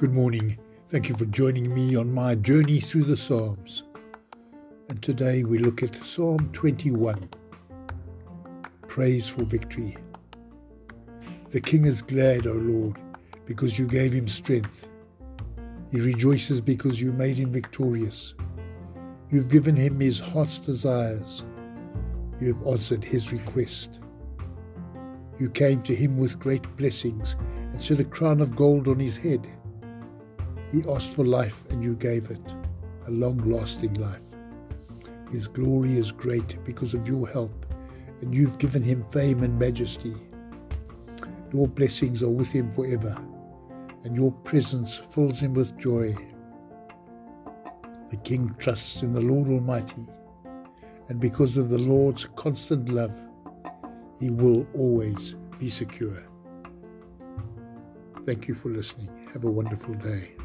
Good morning. Thank you for joining me on my journey through the Psalms. And today we look at Psalm 21. Praise for victory. The king is glad, O Lord, because you gave him strength. He rejoices because you made him victorious. You've given him his heart's desires. You have answered his request. You came to him with great blessings and set a crown of gold on his head. He asked for life and you gave it, a long-lasting life. His glory is great because of your help, and you've given him fame and majesty. Your blessings are with him forever, and your presence fills him with joy. The king trusts in the Lord Almighty, and because of the Lord's constant love, he will always be secure. Thank you for listening. Have a wonderful day.